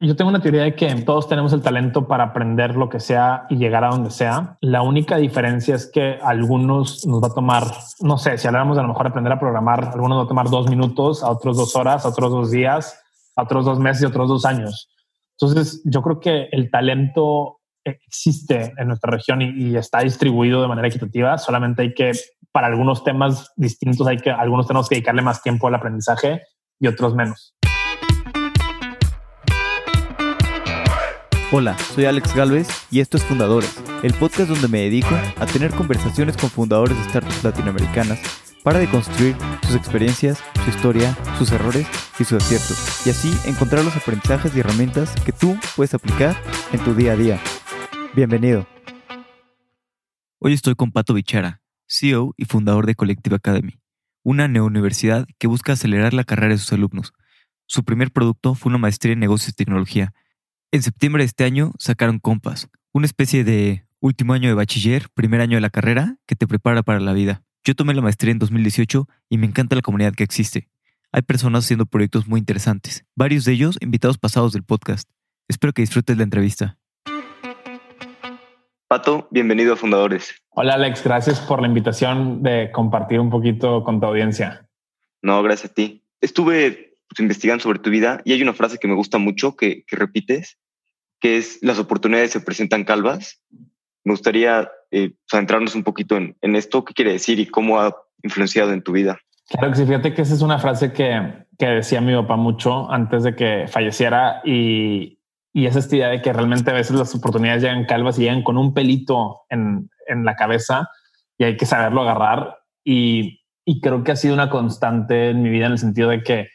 Yo tengo una teoría de que todos tenemos el talento para aprender lo que sea y llegar a donde sea. La única diferencia es que a algunos nos va a tomar, no sé, si habláramos a lo mejor aprender a programar, a algunos nos va a tomar 2 minutos, a otros 2 horas, a otros 2 días, a otros 2 meses y a otros 2 años. Entonces yo creo que el talento existe en nuestra región y está distribuido de manera equitativa. Solamente hay que, para algunos temas distintos, algunos tenemos que dedicarle más tiempo al aprendizaje y otros menos. Hola, soy Alex Galvez y esto es Fundadores, el podcast donde me dedico a tener conversaciones con fundadores de startups latinoamericanas para deconstruir sus experiencias, su historia, sus errores y sus aciertos, y así encontrar los aprendizajes y herramientas que tú puedes aplicar en tu día a día. Bienvenido. Hoy estoy con Pato Bichara, CEO y fundador de Collective Academy, una neouniversidad que busca acelerar la carrera de sus alumnos. Su primer producto fue una maestría en negocios y tecnología. En septiembre de este año sacaron Compass, una especie de último año de bachiller, primer año de la carrera que te prepara para la vida. Yo tomé la maestría en 2018 y me encanta la comunidad que existe. Hay personas haciendo proyectos muy interesantes, varios de ellos invitados pasados del podcast. Espero que disfrutes la entrevista. Pato, bienvenido a Fundadores. Hola Alex, gracias por la invitación de compartir un poquito con tu audiencia. No, gracias a ti. Estuve investigando sobre tu vida y hay una frase que me gusta mucho que repites, que es: las oportunidades se presentan calvas. Me gustaría centrarnos un poquito en esto. ¿Qué quiere decir y cómo ha influenciado en tu vida? Claro que sí, fíjate que esa es una frase que decía mi papá mucho antes de que falleciera, y es esta idea de que realmente a veces las oportunidades llegan calvas y llegan con un pelito en la cabeza y hay que saberlo agarrar, y creo que ha sido una constante en mi vida en el sentido de que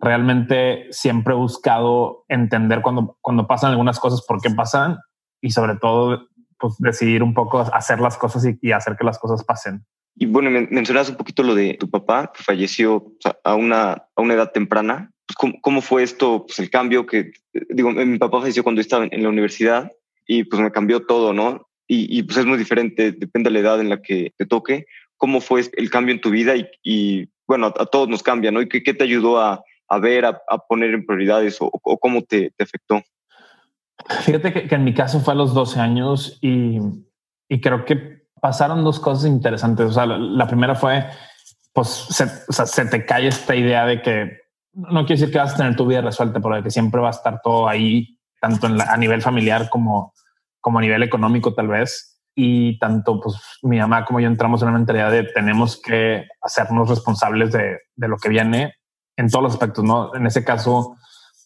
realmente siempre he buscado entender cuando pasan algunas cosas, por qué pasan, y sobre todo pues decidir un poco hacer las cosas y hacer que las cosas pasen. Y bueno, mencionabas un poquito lo de tu papá que falleció, o sea, a una edad temprana. Pues, ¿cómo fue esto? Pues el cambio que, digo, mi papá falleció cuando estaba en la universidad y pues me cambió todo, ¿no? Y pues es muy diferente, depende de la edad en la que te toque. ¿Cómo fue el cambio en tu vida? Y bueno, a todos nos cambia, ¿no? ¿Y qué te ayudó a poner en prioridades o cómo te afectó? Fíjate que en mi caso fue a los 12 años y creo que pasaron 2 cosas interesantes. O sea, la primera fue, pues, se te cae esta idea de que, no quiero decir que vas a tener tu vida resuelta, pero de que siempre va a estar todo ahí, tanto a nivel familiar como a nivel económico tal vez. Y tanto pues mi mamá como yo entramos en una mentalidad de tenemos que hacernos responsables de lo que viene en todos los aspectos, ¿no? En ese caso,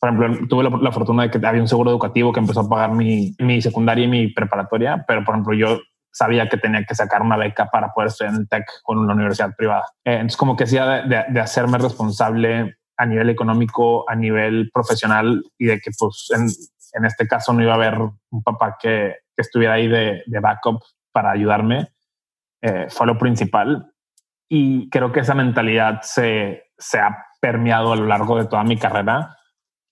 por ejemplo, tuve la fortuna de que había un seguro educativo que empezó a pagar mi secundaria y mi preparatoria, pero por ejemplo yo sabía que tenía que sacar una beca para poder estudiar en el Tech con una universidad privada. Entonces como que hacía de hacerme responsable a nivel económico, a nivel profesional, y de que pues en este caso no iba a haber un papá que estuviera ahí de backup para ayudarme. Fue lo principal. Y creo que esa mentalidad se ha permeado a lo largo de toda mi carrera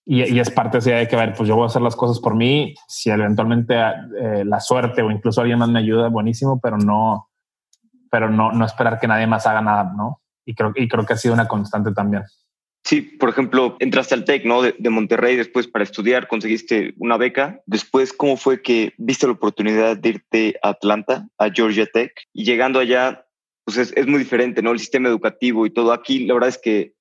y es parte de que, a ver, pues yo voy a hacer las cosas por mí. Si eventualmente la suerte o incluso alguien más me ayuda, buenísimo, pero no esperar que nadie más haga nada, ¿no? Y creo que ha sido una constante también. Sí, por ejemplo, entraste al Tech, ¿no? De Monterrey, después para estudiar conseguiste una beca. Después, ¿cómo fue que viste la oportunidad de irte a Atlanta, a Georgia Tech? Y llegando allá, pues es muy diferente, ¿no? El sistema educativo y todo. Aquí la verdad es que,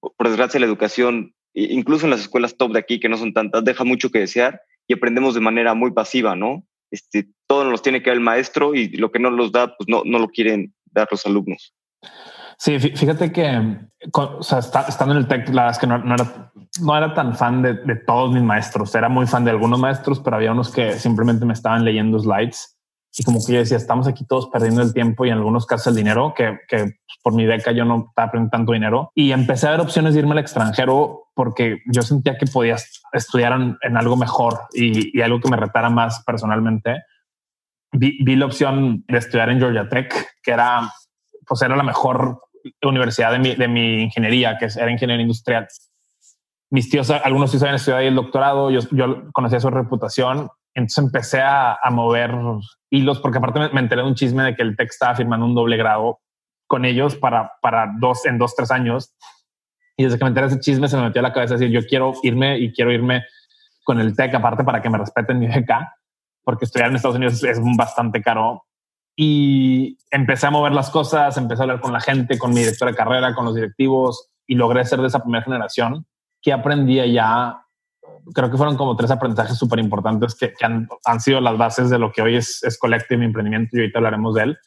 por desgracia, la educación, incluso en las escuelas top de aquí, que no son tantas, deja mucho que desear y aprendemos de manera muy pasiva, ¿no? Todo nos tiene que dar el maestro y lo que no los da, pues no lo quieren dar los alumnos. Sí, fíjate que, o sea, estando en el Tech, la verdad es que no era tan fan de todos mis maestros. Era muy fan de algunos maestros, pero había unos que simplemente me estaban leyendo slides. Y como que yo decía, estamos aquí todos perdiendo el tiempo y en algunos casos el dinero, que por mi beca yo no estaba perdiendo tanto dinero. Y empecé a ver opciones de irme al extranjero porque yo sentía que podía estudiar en algo mejor y algo que me retara más personalmente. Vi la opción de estudiar en Georgia Tech, que era la mejor universidad de mi ingeniería, que era ingeniería industrial. Mis tíos, algunos tíos habían estudiado ahí el doctorado, yo conocía su reputación. Entonces empecé a mover hilos, porque aparte me enteré de un chisme de que el Tech estaba firmando un doble grado con ellos en 2-3 años. Y desde que me enteré de ese chisme se me metió a la cabeza decir, yo quiero irme con el TEC aparte para que me respeten mi beca, porque estudiar en Estados Unidos es bastante caro. Y empecé a mover las cosas, empecé a hablar con la gente, con mi directora de carrera, con los directivos, y logré ser de esa primera generación que aprendí allá. Creo que fueron como 3 aprendizajes súper importantes que han sido las bases de lo que hoy es Collective, emprendimiento, y ahorita hablaremos de él.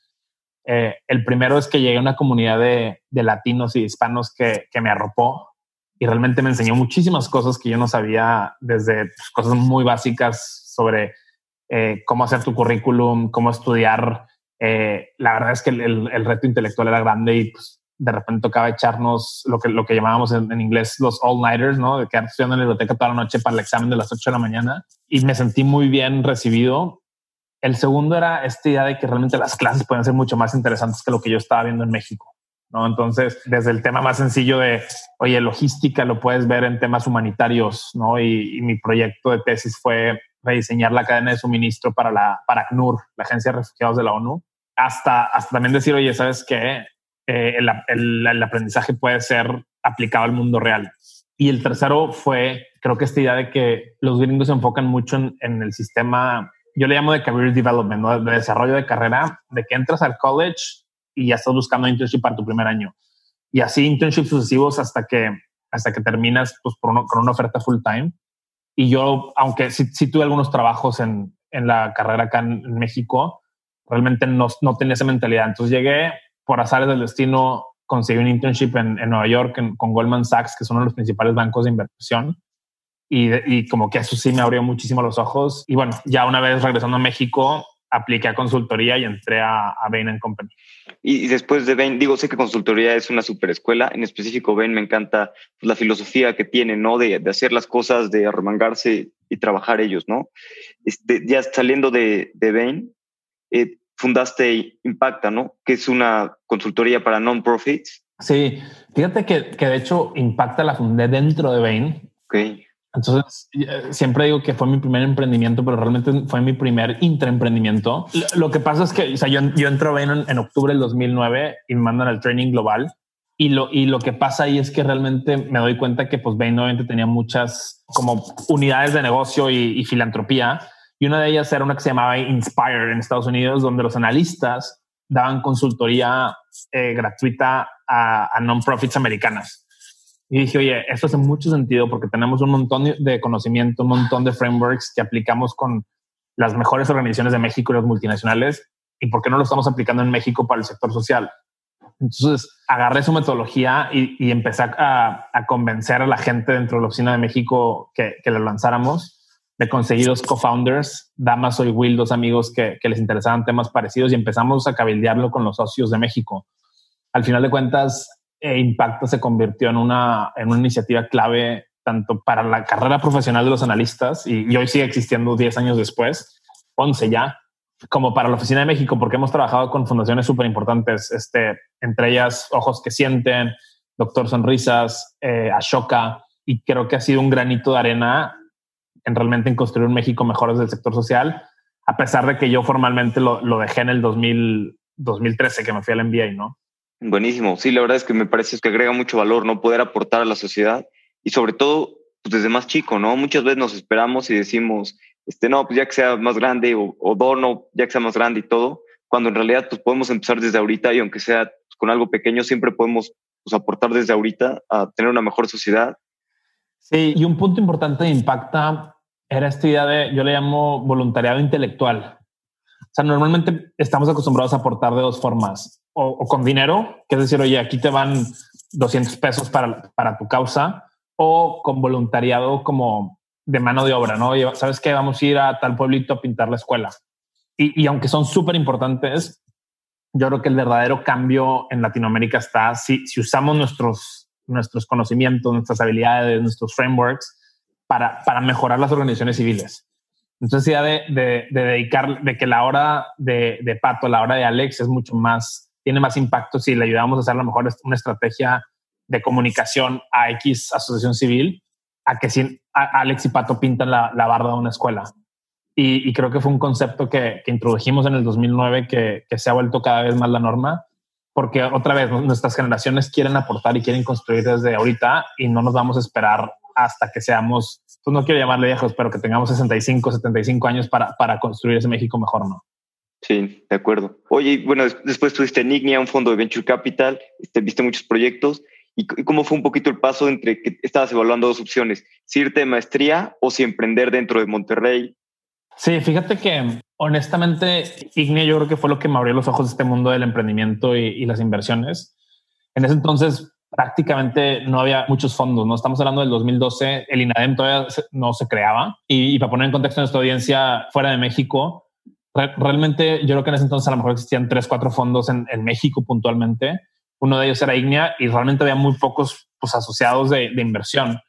El primero es que llegué a una comunidad de latinos y hispanos que me arropó y realmente me enseñó muchísimas cosas que yo no sabía, desde cosas muy básicas sobre cómo hacer tu currículum, cómo estudiar. La verdad es que el reto intelectual era grande y pues, de repente tocaba echarnos lo que llamábamos en inglés los all-nighters, ¿no? De quedar estudiando en la biblioteca toda la noche para el examen de las 8 de la mañana. Y me sentí muy bien recibido. El segundo era esta idea de que realmente las clases pueden ser mucho más interesantes que lo que yo estaba viendo en México, ¿no? Entonces, desde el tema más sencillo de, oye, logística lo puedes ver en temas humanitarios, ¿no? Y mi proyecto de tesis fue rediseñar la cadena de suministro para ACNUR, la Agencia de Refugiados de la ONU, hasta también decir, oye, ¿sabes qué? El aprendizaje puede ser aplicado al mundo real. Y el tercero fue, creo que esta idea de que los gringos se enfocan mucho en el sistema, yo le llamo de career development, ¿no? De desarrollo de carrera, de que entras al college y ya estás buscando internship para tu primer año. Y así internships sucesivos hasta que terminas pues, con una oferta full time. Y yo, aunque sí tuve algunos trabajos en la carrera acá en México, realmente no tenía esa mentalidad. Entonces llegué, por azares del destino, conseguí un internship en Nueva York con Goldman Sachs, que es uno de los principales bancos de inversión. Y como que eso sí me abrió muchísimo los ojos. Y bueno, ya una vez regresando a México, apliqué a consultoría y entré a Bain & Company. Y después de Bain, digo, sé que consultoría es una superescuela. En específico, Bain me encanta la filosofía que tiene, ¿no? De hacer las cosas, de arremangarse y trabajar ellos, ¿no? Ya saliendo de Bain, fundaste Impacta, ¿no? Que es una consultoría para non-profits. Sí, fíjate que de hecho Impacta la fundé dentro de Bain. Ok. Entonces siempre digo que fue mi primer emprendimiento, pero realmente fue mi primer intraemprendimiento. Lo que pasa es que, o sea, yo entré a Bain en octubre del 2009 y me mandan al training global. Y lo que pasa ahí es que realmente me doy cuenta que pues Bain obviamente tenía muchas como unidades de negocio y filantropía. Y una de ellas era una que se llamaba Inspire en Estados Unidos, donde los analistas daban consultoría gratuita a non-profits americanas. Y dije, oye, esto hace mucho sentido porque tenemos un montón de conocimiento, un montón de frameworks que aplicamos con las mejores organizaciones de México y las multinacionales. ¿Y por qué no lo estamos aplicando en México para el sector social? Entonces agarré su metodología y empecé a convencer a la gente dentro de la oficina de México que la lanzáramos. De conseguir los co-founders, Damaso y Will, 2 amigos que les interesaban temas parecidos, y empezamos a cabildearlo con los socios de México. Al final de cuentas, Impacta se convirtió en una iniciativa clave tanto para la carrera profesional de los analistas, y hoy sigue existiendo 10 años después, 11 ya, como para la Oficina de México, porque hemos trabajado con fundaciones súper importantes, entre ellas Ojos que Sienten, Doctor Sonrisas, Ashoka, y creo que ha sido un granito de arena en realmente en construir un México mejor desde el sector social, a pesar de que yo formalmente lo dejé en el 2013, que me fui al MBA, ¿no? Buenísimo. Sí, la verdad es que me parece que agrega mucho valor, ¿no? Poder aportar a la sociedad y sobre todo pues desde más chico, ¿no? Muchas veces nos esperamos y decimos, no, pues ya que sea más grande o dono, ya que sea más grande y todo, cuando en realidad pues podemos empezar desde ahorita y aunque sea pues, con algo pequeño, siempre podemos pues, aportar desde ahorita a tener una mejor sociedad. Sí, y un punto importante de Impacta era esta idea yo le llamo voluntariado intelectual. O sea, normalmente estamos acostumbrados a aportar de 2 formas. O con dinero, que es decir, oye, aquí te van 200 pesos para tu causa, o con voluntariado como de mano de obra, ¿no? Oye, ¿sabes qué? Vamos a ir a tal pueblito a pintar la escuela. Y aunque son súper importantes, yo creo que el verdadero cambio en Latinoamérica está si usamos nuestros conocimientos, nuestras habilidades, nuestros frameworks, para mejorar las organizaciones civiles. Entonces, ya de dedicar, de que la hora de Pato, la hora de Alex es mucho más, tiene más impacto si le ayudamos a hacer a lo mejor una estrategia de comunicación a X asociación civil, a que si Alex y Pato pintan la barda de una escuela. Y creo que fue un concepto que introdujimos en el 2009 que se ha vuelto cada vez más la norma, porque otra vez nuestras generaciones quieren aportar y quieren construir desde ahorita y no nos vamos a esperar hasta que seamos, pues no quiero llamarle viejos, pero que tengamos 65, 75 años para construir ese México mejor, ¿no? Sí, de acuerdo. Oye, bueno, después tuviste en IGNIA, un fondo de Venture Capital, viste muchos proyectos. ¿Y cómo fue un poquito el paso entre que estabas evaluando dos opciones? ¿Si irte de maestría o si emprender dentro de Monterrey? Sí, fíjate que honestamente IGNIA yo creo que fue lo que me abrió los ojos de este mundo del emprendimiento y las inversiones. En ese entonces prácticamente no había muchos fondos, ¿no? Estamos hablando del 2012, el INADEM todavía no se creaba. Y para poner en contexto a nuestra audiencia fuera de México, realmente yo creo que en ese entonces a lo mejor existían 3-4 fondos en México puntualmente. Uno de ellos era IGNIA y realmente había muy pocos, pues, asociados de inversión.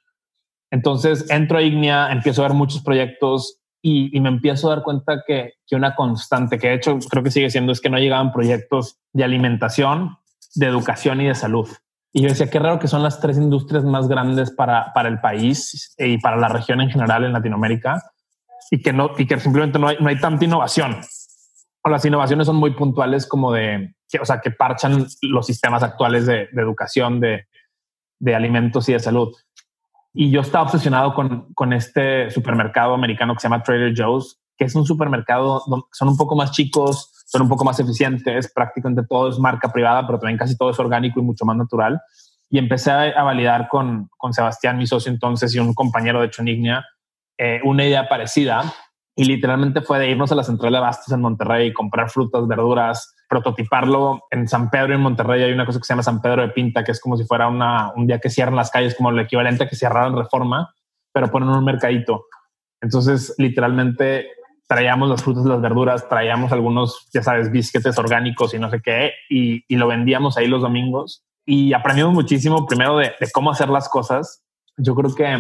Entonces entro a IGNIA, empiezo a ver muchos proyectos y me empiezo a dar cuenta que una constante, que de hecho creo que sigue siendo, es que no llegaban proyectos de alimentación, de educación y de salud. Y yo decía, qué raro que son las tres industrias más grandes para el país y para la región en general en Latinoamérica y que simplemente no hay tanta innovación. O las innovaciones son muy puntuales como que parchan los sistemas actuales de educación, de alimentos y de salud. Y yo estaba obsesionado con este supermercado americano que se llama Trader Joe's, que es un supermercado donde son un poco más chicos, son un poco más eficientes, prácticamente todo es marca privada, pero también casi todo es orgánico y mucho más natural. Y empecé a validar con Sebastián, mi socio entonces, y un compañero de hecho en IGNIA, una idea parecida. Y literalmente fue de irnos a la central de abastos en Monterrey, comprar frutas, verduras, prototiparlo. En San Pedro, en Monterrey, hay una cosa que se llama San Pedro de Pinta, que es como si fuera un día que cierran las calles, como lo equivalente a que cerraran Reforma, pero ponen un mercadito. Entonces, literalmente traíamos las frutas, las verduras, traíamos algunos, ya sabes, bisquetes orgánicos y no sé qué, y lo vendíamos ahí los domingos. Y aprendimos muchísimo, primero, de cómo hacer las cosas. Yo creo que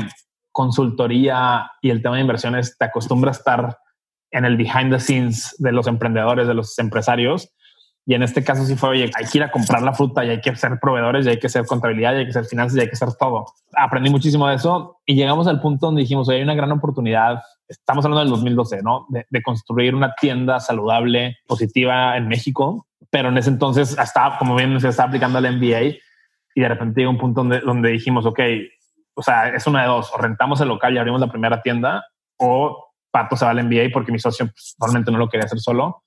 consultoría y el tema de inversiones te acostumbra a estar en el behind the scenes de los emprendedores, de los empresarios. Y en este caso sí fue, oye, hay que ir a comprar la fruta y hay que ser proveedores y hay que ser contabilidad y hay que ser finanzas y hay que ser todo. Aprendí muchísimo de eso y llegamos al punto donde dijimos, oye, hay una gran oportunidad. Estamos hablando del 2012, ¿no? De construir una tienda saludable, positiva en México. Pero en ese entonces, hasta, como bien se está aplicando el MBA, y de repente llegó un punto donde dijimos, ok, o sea, es una de dos. O rentamos el local y abrimos la primera tienda, o Pato se va al MBA, porque mi socio realmente no lo quería hacer solo.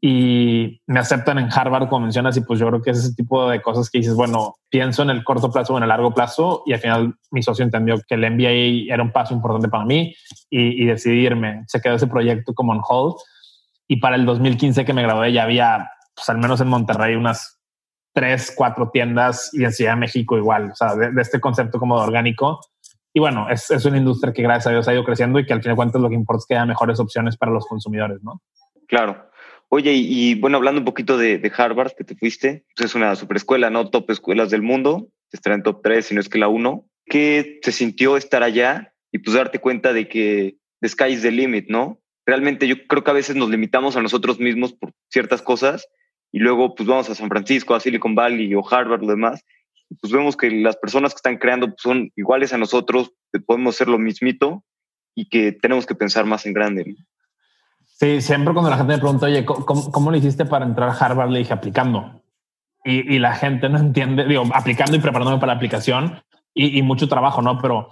Y me aceptan en Harvard, como mencionas, y pues yo creo que es ese tipo de cosas que dices, bueno, pienso en el corto plazo o en el largo plazo. Y al final mi socio entendió que el MBA era un paso importante para mí y decidí irme. Se quedó ese proyecto como on hold. Y para el 2015 que me gradué ya había, pues al menos en Monterrey, unas 3-4 tiendas y en Ciudad de México igual, o sea, de este concepto como de orgánico. Y bueno, es una industria que gracias a Dios ha ido creciendo y que al fin de cuentas lo que importa es que haya mejores opciones para los consumidores, ¿no? Claro. Oye, y bueno, hablando un poquito de Harvard, que te fuiste, pues es una superescuela, ¿no? Top escuelas del mundo, estará en top 3, si no es que la 1. ¿Qué te sintió estar allá y pues darte cuenta de que the sky is the limit, ¿no? Realmente yo creo que a veces nos limitamos a nosotros mismos por ciertas cosas. Y luego pues vamos a San Francisco, a Silicon Valley o Harvard, lo demás. Pues vemos que las personas que están creando son iguales a nosotros, que podemos ser lo mismito y que tenemos que pensar más en grande. Sí, siempre cuando la gente me pregunta, oye, ¿cómo lo hiciste para entrar a Harvard? Le dije, aplicando. Y la gente no entiende, digo, aplicando y preparándome para la aplicación y mucho trabajo, ¿no? Pero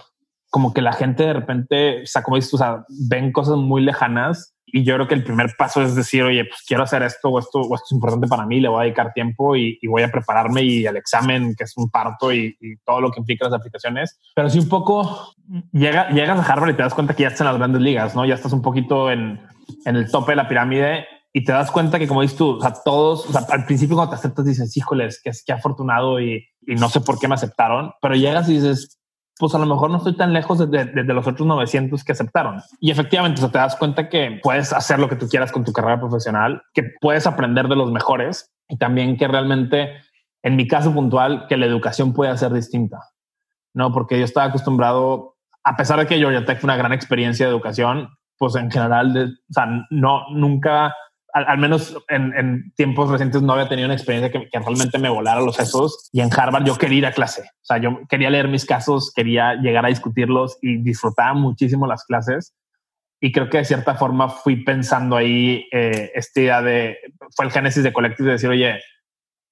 como que la gente de repente, o sea, como dices, o sea, ven cosas muy lejanas. Y yo creo que el primer paso es decir, oye, pues quiero hacer esto o esto o esto es importante para mí, le voy a dedicar tiempo y voy a prepararme y el examen, que es un parto y todo lo que implica las aplicaciones. Pero sí un poco llegas a Harvard y te das cuenta que ya estás en las grandes ligas, ¿no? Ya estás un poquito en el tope de la pirámide y te das cuenta que, como dices tú, o sea, todos, o sea, al principio cuando te aceptas dices, híjoles, qué afortunado y no sé por qué me aceptaron, pero llegas y dices, pues a lo mejor no estoy tan lejos de los otros 900 que aceptaron. Y efectivamente, o sea, te das cuenta que puedes hacer lo que tú quieras con tu carrera profesional, que puedes aprender de los mejores y también que realmente, en mi caso puntual, que la educación puede ser distinta, ¿no? Porque yo estaba acostumbrado, a pesar de que Georgia Tech fue una gran experiencia de educación, pues en general, o sea, no, nunca, al menos en tiempos recientes no había tenido una experiencia que realmente me volara los sesos. Y en Harvard yo quería ir a clase. O sea, yo quería leer mis casos, quería llegar a discutirlos y disfrutaba muchísimo las clases. Y creo que de cierta forma fui pensando ahí esta idea fue el génesis de Collective de decir, oye,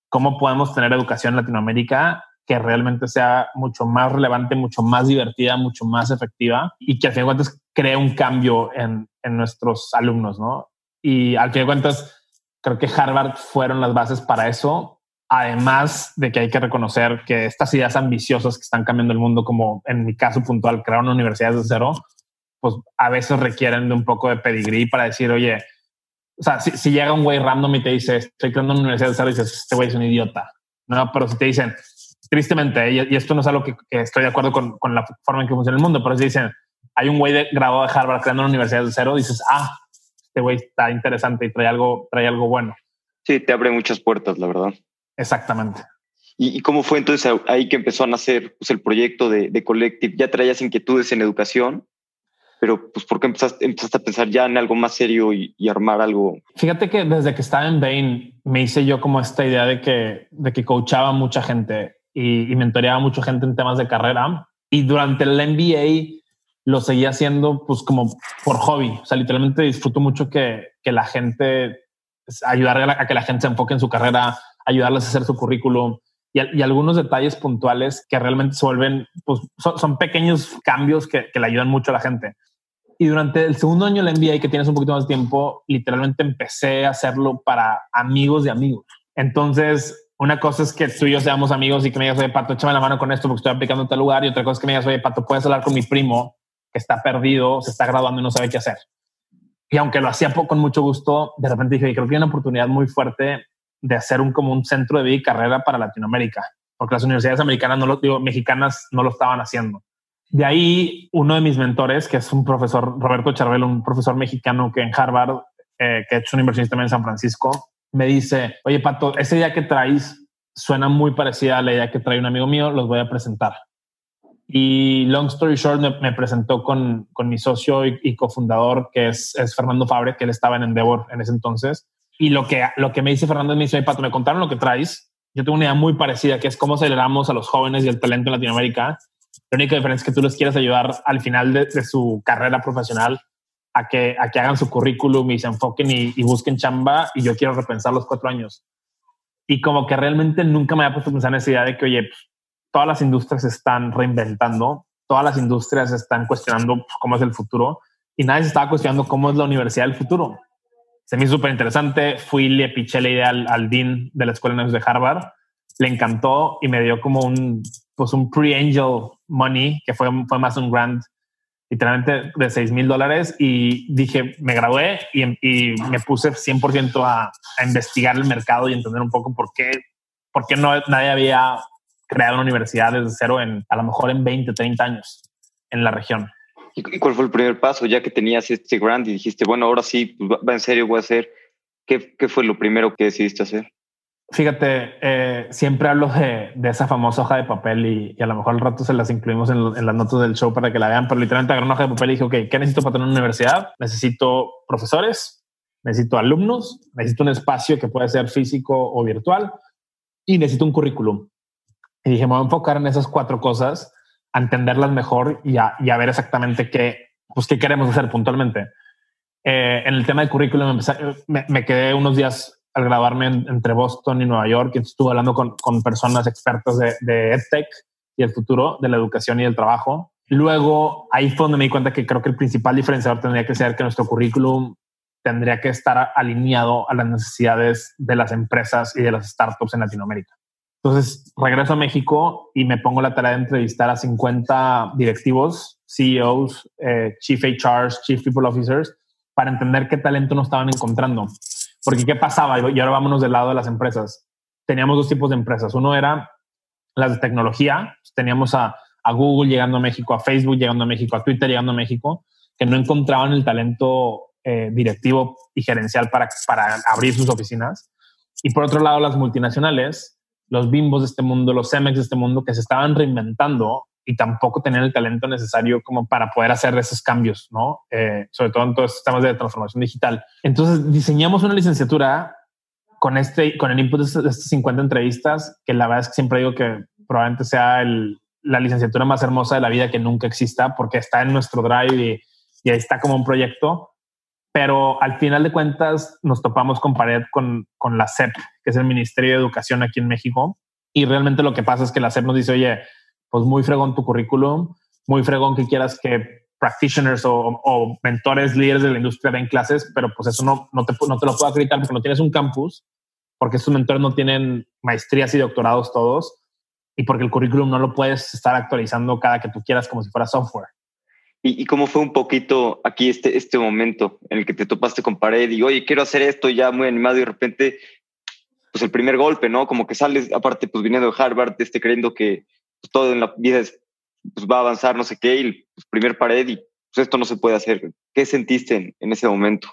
¿cómo podemos tener educación en Latinoamérica que realmente sea mucho más relevante, mucho más divertida, mucho más efectiva y que al fin de cuentas cree un cambio en nuestros alumnos, ¿no? Y al fin de cuentas creo que Harvard fueron las bases para eso, además de que hay que reconocer que estas ideas ambiciosas que están cambiando el mundo, como en mi caso puntual, crearon universidades de cero, pues a veces requieren de un poco de pedigrí para decir, oye, o sea, si llega un güey random y te dice, estoy creando una universidad de cero, y dices, este güey es un idiota. No, pero si te dicen, tristemente, y esto no es algo que estoy de acuerdo con la forma en que funciona el mundo, pero si dicen, hay un güey graduado de Harvard creando una universidad de cero, dices, ah, este güey está interesante y trae algo bueno. Sí, te abre muchas puertas, la verdad. Exactamente. ¿Y cómo fue entonces ahí que empezó a nacer, pues, el proyecto de Collective? ¿Ya traías inquietudes en educación? Pero, pues, ¿por qué empezaste a pensar ya en algo más serio y armar algo? Fíjate que desde que estaba en Bain me hice yo como esta idea de que coachaba a mucha gente y mentoreaba a mucha gente en temas de carrera. Y durante el MBA lo seguía haciendo, pues, como por hobby. O sea, literalmente disfruto mucho que la gente, ayudar a que la gente se enfoque en su carrera, ayudarles a hacer su currículum. Y algunos detalles puntuales que realmente se vuelven, pues, son pequeños cambios que le ayudan mucho a la gente. Y durante el segundo año del MBA, que tienes un poquito más de tiempo, literalmente empecé a hacerlo para amigos de amigos. Entonces, una cosa es que tú y yo seamos amigos y que me digas, oye, Pato, échame la mano con esto porque estoy aplicando a tal lugar. Y otra cosa es que me digas, oye, Pato, puedes hablar con mi primo que está perdido, se está graduando y no sabe qué hacer. Y aunque lo hacía con mucho gusto, de repente dije, creo que hay una oportunidad muy fuerte de hacer como un centro de vida y carrera para Latinoamérica, porque las universidades mexicanas no lo estaban haciendo. De ahí, uno de mis mentores, que es un profesor, Roberto Charvel, un profesor mexicano que en Harvard, que es un inversionista también en San Francisco, me dice, oye, Pato, esa idea que traes suena muy parecida a la idea que trae un amigo mío, los voy a presentar. Y long story short, me presentó con mi socio y cofundador, que es Fernando Fabre, que él estaba en Endeavor en ese entonces. Y lo que me dice Fernando, me dice, oye, Pato, me contaron lo que traes. Yo tengo una idea muy parecida, que es cómo aceleramos a los jóvenes y el talento en Latinoamérica. La única diferencia es que tú les quieres ayudar al final de su carrera profesional a que hagan su currículum y se enfoquen y busquen chamba, y yo quiero repensar los 4 años. Y como que realmente nunca me había puesto a pensar en esa idea de que, oye, todas las industrias se están reinventando, todas las industrias se están cuestionando, pues, cómo es el futuro, y nadie se estaba cuestionando cómo es la universidad del futuro. Se me hizo súper interesante, fui, le piché la idea al dean de la Escuela de Harvard, le encantó y me dio como un pre-angel money, que fue más un grant, literalmente de $6,000. Y dije, me gradué y me puse 100% a investigar el mercado y entender un poco por qué no, nadie había creado una universidad desde cero a lo mejor en 20, 30 años en la región. ¿Y cuál fue el primer paso? Ya que tenías este grant y dijiste, bueno, ahora sí, pues, va en serio, voy a hacer. ¿Qué fue lo primero que decidiste hacer? Fíjate, siempre hablo de esa famosa hoja de papel y a lo mejor al rato se las incluimos en las notas del show para que la vean, pero literalmente agarré una hoja de papel y dije, ok, ¿qué necesito para tener una universidad? Necesito profesores, necesito alumnos, necesito un espacio que puede ser físico o virtual y necesito un currículum. Y dije, me voy a enfocar en esas 4 cosas, a entenderlas mejor y a ver exactamente qué queremos hacer puntualmente. En el tema del currículum me quedé unos días al graduarme entre Boston y Nueva York, estuve hablando con personas expertas de EdTech y el futuro de la educación y el trabajo. Luego, ahí fue donde me di cuenta que creo que el principal diferenciador tendría que ser que nuestro currículum tendría que estar alineado a las necesidades de las empresas y de las startups en Latinoamérica. Entonces, regreso a México y me pongo la tarea de entrevistar a 50 directivos, CEOs, Chief HRs, Chief People Officers, para entender qué talento nos estaban encontrando. Porque ¿qué pasaba? Y ahora vámonos del lado de las empresas. Teníamos 2 tipos de empresas. Uno era las de tecnología. Teníamos a Google llegando a México, a Facebook llegando a México, a Twitter llegando a México, que no encontraban el talento directivo y gerencial para abrir sus oficinas. Y por otro lado, las multinacionales, los Bimbos de este mundo, los Cemex de este mundo, que se estaban reinventando y tampoco tenían el talento necesario como para poder hacer esos cambios, ¿no? Sobre todo en todos estos temas de transformación digital. Entonces diseñamos una licenciatura con el input de estas 50 entrevistas, que la verdad es que siempre digo que probablemente sea la licenciatura más hermosa de la vida que nunca exista, porque está en nuestro drive y ahí está como un proyecto. Pero al final de cuentas nos topamos con pared con la SEP, que es el Ministerio de Educación aquí en México, Y realmente lo que pasa es que la SEP nos dice, oye, pues muy fregón tu currículum, muy fregón que quieras que practitioners o mentores, líderes de la industria den clases, pero pues eso no te lo puedo acreditar porque no tienes un campus, porque estos mentores no tienen maestrías y doctorados todos, y porque el currículum no lo puedes estar actualizando cada que tú quieras como si fuera software. ¿Y cómo fue un poquito aquí este momento en el que te topaste con pared y oye, quiero hacer esto, ya muy animado, y de repente pues el primer golpe, ¿no? Como que sales, aparte pues viniendo de Harvard, creyendo que pues, todo en la vida pues, va a avanzar, no sé qué, y pues, primer pared y pues esto no se puede hacer. ¿Qué sentiste en ese momento?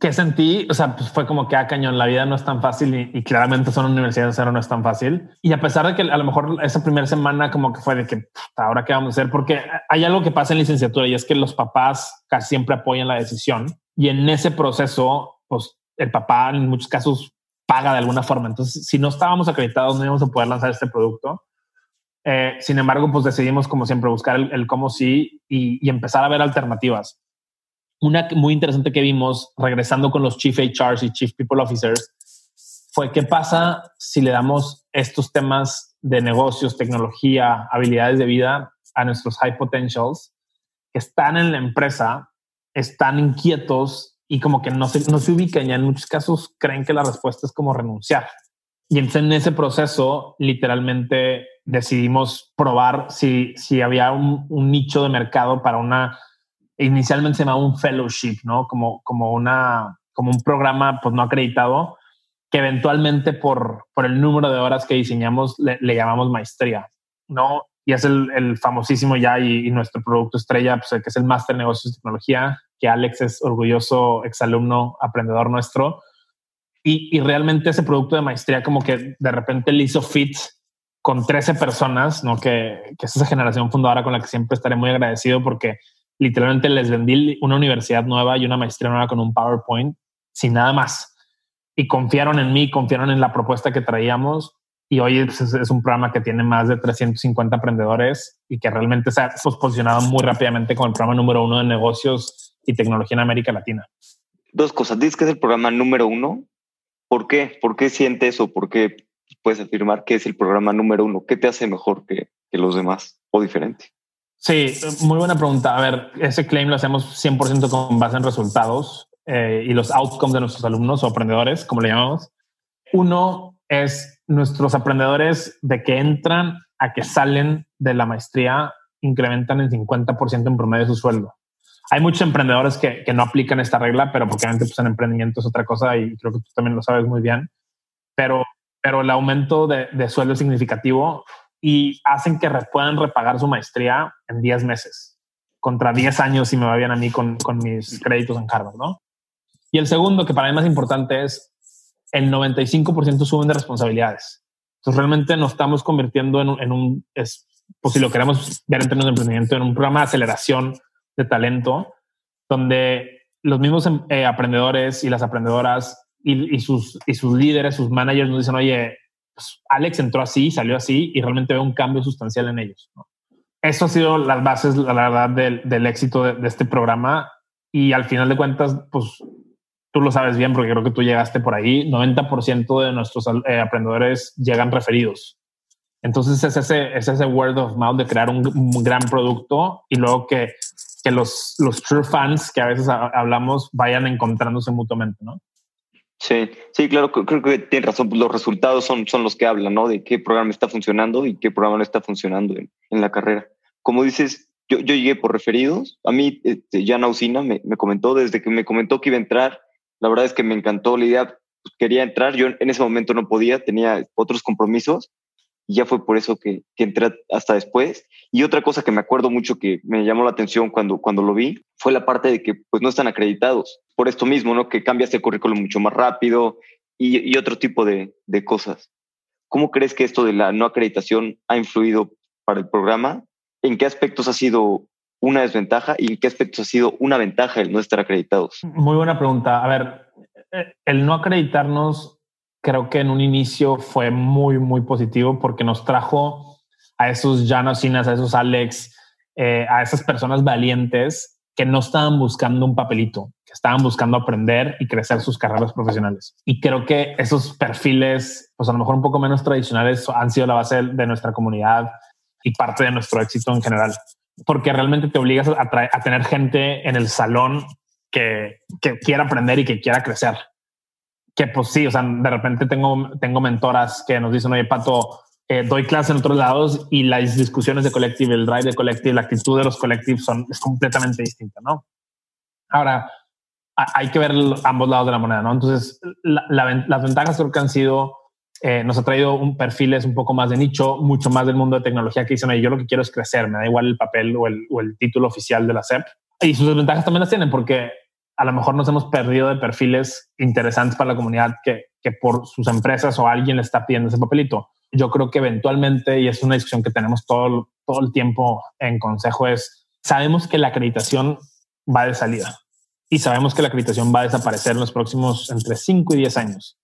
¿Qué sentí? O sea, pues fue como que cañón, la vida no es tan fácil y claramente son universidades cero, no es tan fácil. Y a pesar de que a lo mejor esa primera semana como que fue de que ahora qué vamos a hacer, porque hay algo que pasa en licenciatura y es que los papás casi siempre apoyan la decisión y en ese proceso, pues el papá en muchos casos paga de alguna forma. Entonces, si no estábamos acreditados, no íbamos a poder lanzar este producto. Sin embargo, pues decidimos como siempre buscar el cómo sí y empezar a ver alternativas. Una muy interesante que vimos regresando con los Chief HRs y Chief People Officers fue qué pasa si le damos estos temas de negocios, tecnología, habilidades de vida a nuestros high potentials que están en la empresa, están inquietos y como que no se ubican y en muchos casos creen que la respuesta es como renunciar. Y entonces en ese proceso literalmente decidimos probar si había un nicho de mercado para una... Inicialmente se llamaba un fellowship, ¿no? Como un programa pues, no acreditado que eventualmente por el número de horas que diseñamos le llamamos maestría, ¿no? Y es el famosísimo ya y nuestro producto estrella, pues, que es el Máster en Negocios y Tecnología, que Alex es orgulloso exalumno, aprendedor nuestro. Y realmente ese producto de maestría como que de repente le hizo fit con 13 personas, ¿no? Que es esa generación fundadora con la que siempre estaré muy agradecido porque... Literalmente les vendí una universidad nueva y una maestría nueva con un PowerPoint sin nada más. Y confiaron en mí, confiaron en la propuesta que traíamos. Y hoy es un programa que tiene más de 350 emprendedores y que realmente se ha posicionado muy rápidamente como el programa número 1 de negocios y tecnología en América Latina. Dos cosas. Dices que es el programa número 1. ¿Por qué? ¿Por qué sientes o por qué puedes afirmar que es el programa número 1? ¿Qué te hace mejor que los demás o diferente? Sí, muy buena pregunta. A ver, ese claim lo hacemos 100% con base en resultados y los outcomes de nuestros alumnos o aprendedores, como le llamamos. Uno es nuestros aprendedores de que entran a que salen de la maestría incrementan en 50% en promedio su sueldo. Hay muchos emprendedores que no aplican esta regla, pero porque obviamente pues, en emprendimiento es otra cosa y creo que tú también lo sabes muy bien. Pero el aumento de sueldo es significativo y hacen que puedan repagar su maestría en 10 meses contra 10 años si me va bien a mí con mis créditos en Harvard, ¿no? Y el segundo, que para mí más importante, es el 95% suben de responsabilidades. Entonces realmente nos estamos convirtiendo pues si lo queremos ver en términos de emprendimiento, en un programa de aceleración de talento donde los mismos aprendedores y las emprendedoras y sus líderes, sus managers nos dicen, oye, Alex entró así, salió así y realmente veo un cambio sustancial en ellos, ¿no? Eso ha sido las bases, la verdad, del éxito de este programa y al final de cuentas, pues tú lo sabes bien porque creo que tú llegaste por ahí, 90% de nuestros aprendedores llegan referidos. Entonces es ese word of mouth de crear un gran producto y luego que los true fans que a veces hablamos vayan encontrándose mutuamente, ¿no? Sí, claro, creo que tienes razón. Los resultados son los que hablan, ¿no? De qué programa está funcionando y qué programa no está funcionando en la carrera. Como dices, yo llegué por referidos. A mí, Jana Usina me comentó, desde que me comentó que iba a entrar, la verdad es que me encantó la idea. Pues quería entrar, yo en ese momento no podía, tenía otros compromisos y ya fue por eso que entré hasta después. Y otra cosa que me acuerdo mucho que me llamó la atención cuando lo vi fue la parte de que pues, no están acreditados. Por esto mismo, ¿no? Que cambias el currículum mucho más rápido y otro tipo de cosas. ¿Cómo crees que esto de la no acreditación ha influido para el programa? ¿En qué aspectos ha sido una desventaja y en qué aspectos ha sido una ventaja el no estar acreditados? Muy buena pregunta. A ver, el no acreditarnos creo que en un inicio fue muy, muy positivo porque nos trajo a esos Janosinas, a esos Alex, a esas personas valientes que no estaban buscando un papelito, que estaban buscando aprender y crecer sus carreras profesionales. Y creo que esos perfiles, pues a lo mejor un poco menos tradicionales, han sido la base de nuestra comunidad y parte de nuestro éxito en general. Porque realmente te obligas a tener gente en el salón que quiera aprender y que quiera crecer. Que pues sí, o sea, de repente tengo mentoras que nos dicen, oye, Pato, doy clase en otros lados y las discusiones de Collective, el drive de Collective, la actitud de los Collective es completamente distinta, ¿no? Ahora, hay que ver ambos lados de la moneda, ¿no? Entonces, las ventajas creo que han sido, nos ha traído perfiles un poco más de nicho, mucho más del mundo de tecnología, que dicen, oye, yo lo que quiero es crecer, me da igual el papel o el título oficial de la SEP. Y sus desventajas también las tienen porque a lo mejor nos hemos perdido de perfiles interesantes para la comunidad que por sus empresas o alguien le está pidiendo ese papelito. Yo creo que eventualmente, y es una discusión que tenemos todo el tiempo en consejo, es sabemos que la acreditación va de salida y sabemos que la acreditación va a desaparecer en los próximos entre 5 y 10 años.